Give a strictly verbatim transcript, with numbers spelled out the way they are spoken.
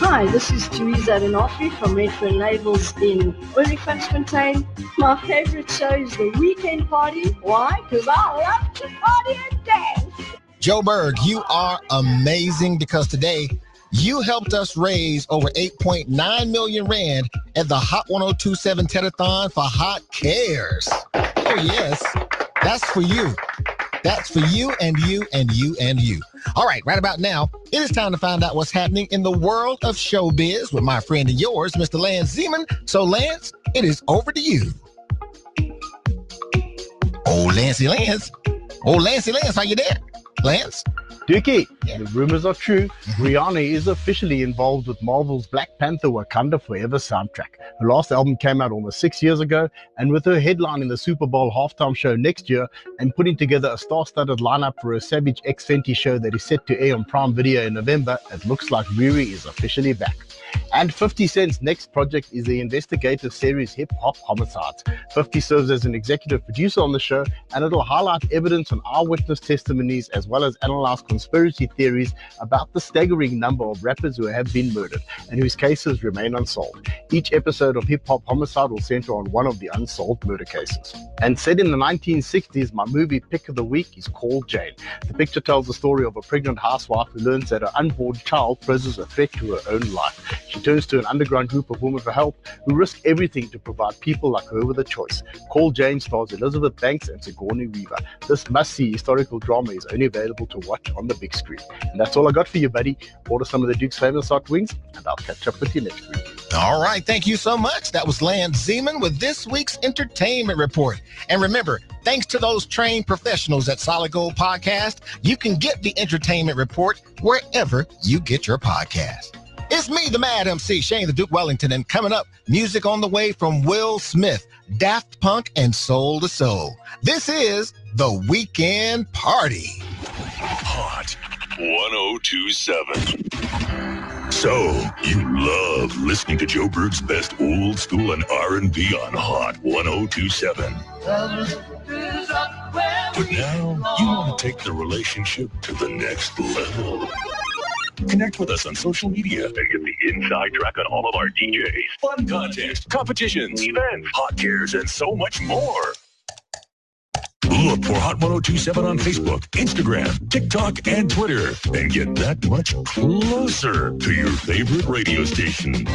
Hi, this is Teresa Adonofi from Redford Labels in Wurley-Funch-Montaine. My favourite show is The Weekend Party. Why? Because I love to party and dance. Joe Berg, you are amazing because today you helped us raise over eight point nine million rand at the Hot ten twenty-seven Tetathon for Hot Cares. Oh, yes. That's for you. That's for you and you and you and you. All right, right about now, it is time to find out what's happening in the world of showbiz with my friend and yours, Mister Lance Zeman. So, Lance, it is over to you. Oh, Lancey Lance. Oh, Lancey Lance, are you there? Lance? Dookie, yeah. The rumors are true. Rihanna is officially involved with Marvel's Black Panther Wakanda Forever soundtrack. Her last album came out almost six years ago, and with her headline in the Super Bowl halftime show next year and putting together a star-studded lineup for her Savage X Fenty show that is set to air on Prime Video in November, it looks like Riri is officially back. And fifty Cent's next project is the investigative series Hip Hop Homicides. fifty serves as an executive producer on the show, and it'll highlight evidence on eyewitness testimonies as well as analyze conspiracy theories about the staggering number of rappers who have been murdered and whose cases remain unsolved. Each episode of Hip Hop Homicide will center on one of the unsolved murder cases. And set in the nineteen sixties, my movie pick of the week is Call Jane. The picture tells the story of a pregnant housewife who learns that her unborn child poses a threat to her own life. She turns to an underground group of women for help who risk everything to provide people like her with a choice. Call Jane stars Elizabeth Banks and Sigourney Weaver. This must-see historical drama is only available to watch on the big screen. And that's all I got for you, buddy. Order some of the Duke's famous hot wings, and I'll catch up with you next week. All right, thank you so much. That was Lance Zeman with this week's Entertainment Report. And remember, thanks to those trained professionals at Solid Gold Podcast, you can get the Entertainment Report wherever you get your podcast. It's me, the Mad M C, Shane the Duke Wellington, and coming up, music on the way from Will Smith, Daft Punk, and Soul to Soul. This is The Weekend Party. Hot ten twenty-seven. So, you love listening to Joe Berg's best old school and R and B on Hot ten twenty-seven. But now, you want to take the relationship to the next level. Connect with us on social media and get the inside track on all of our D Js, fun contests, competitions, events, Hot Cares, and so much more. Look for Hot ten twenty-seven on Facebook, Instagram, TikTok, and Twitter, and get that much closer to your favorite radio station.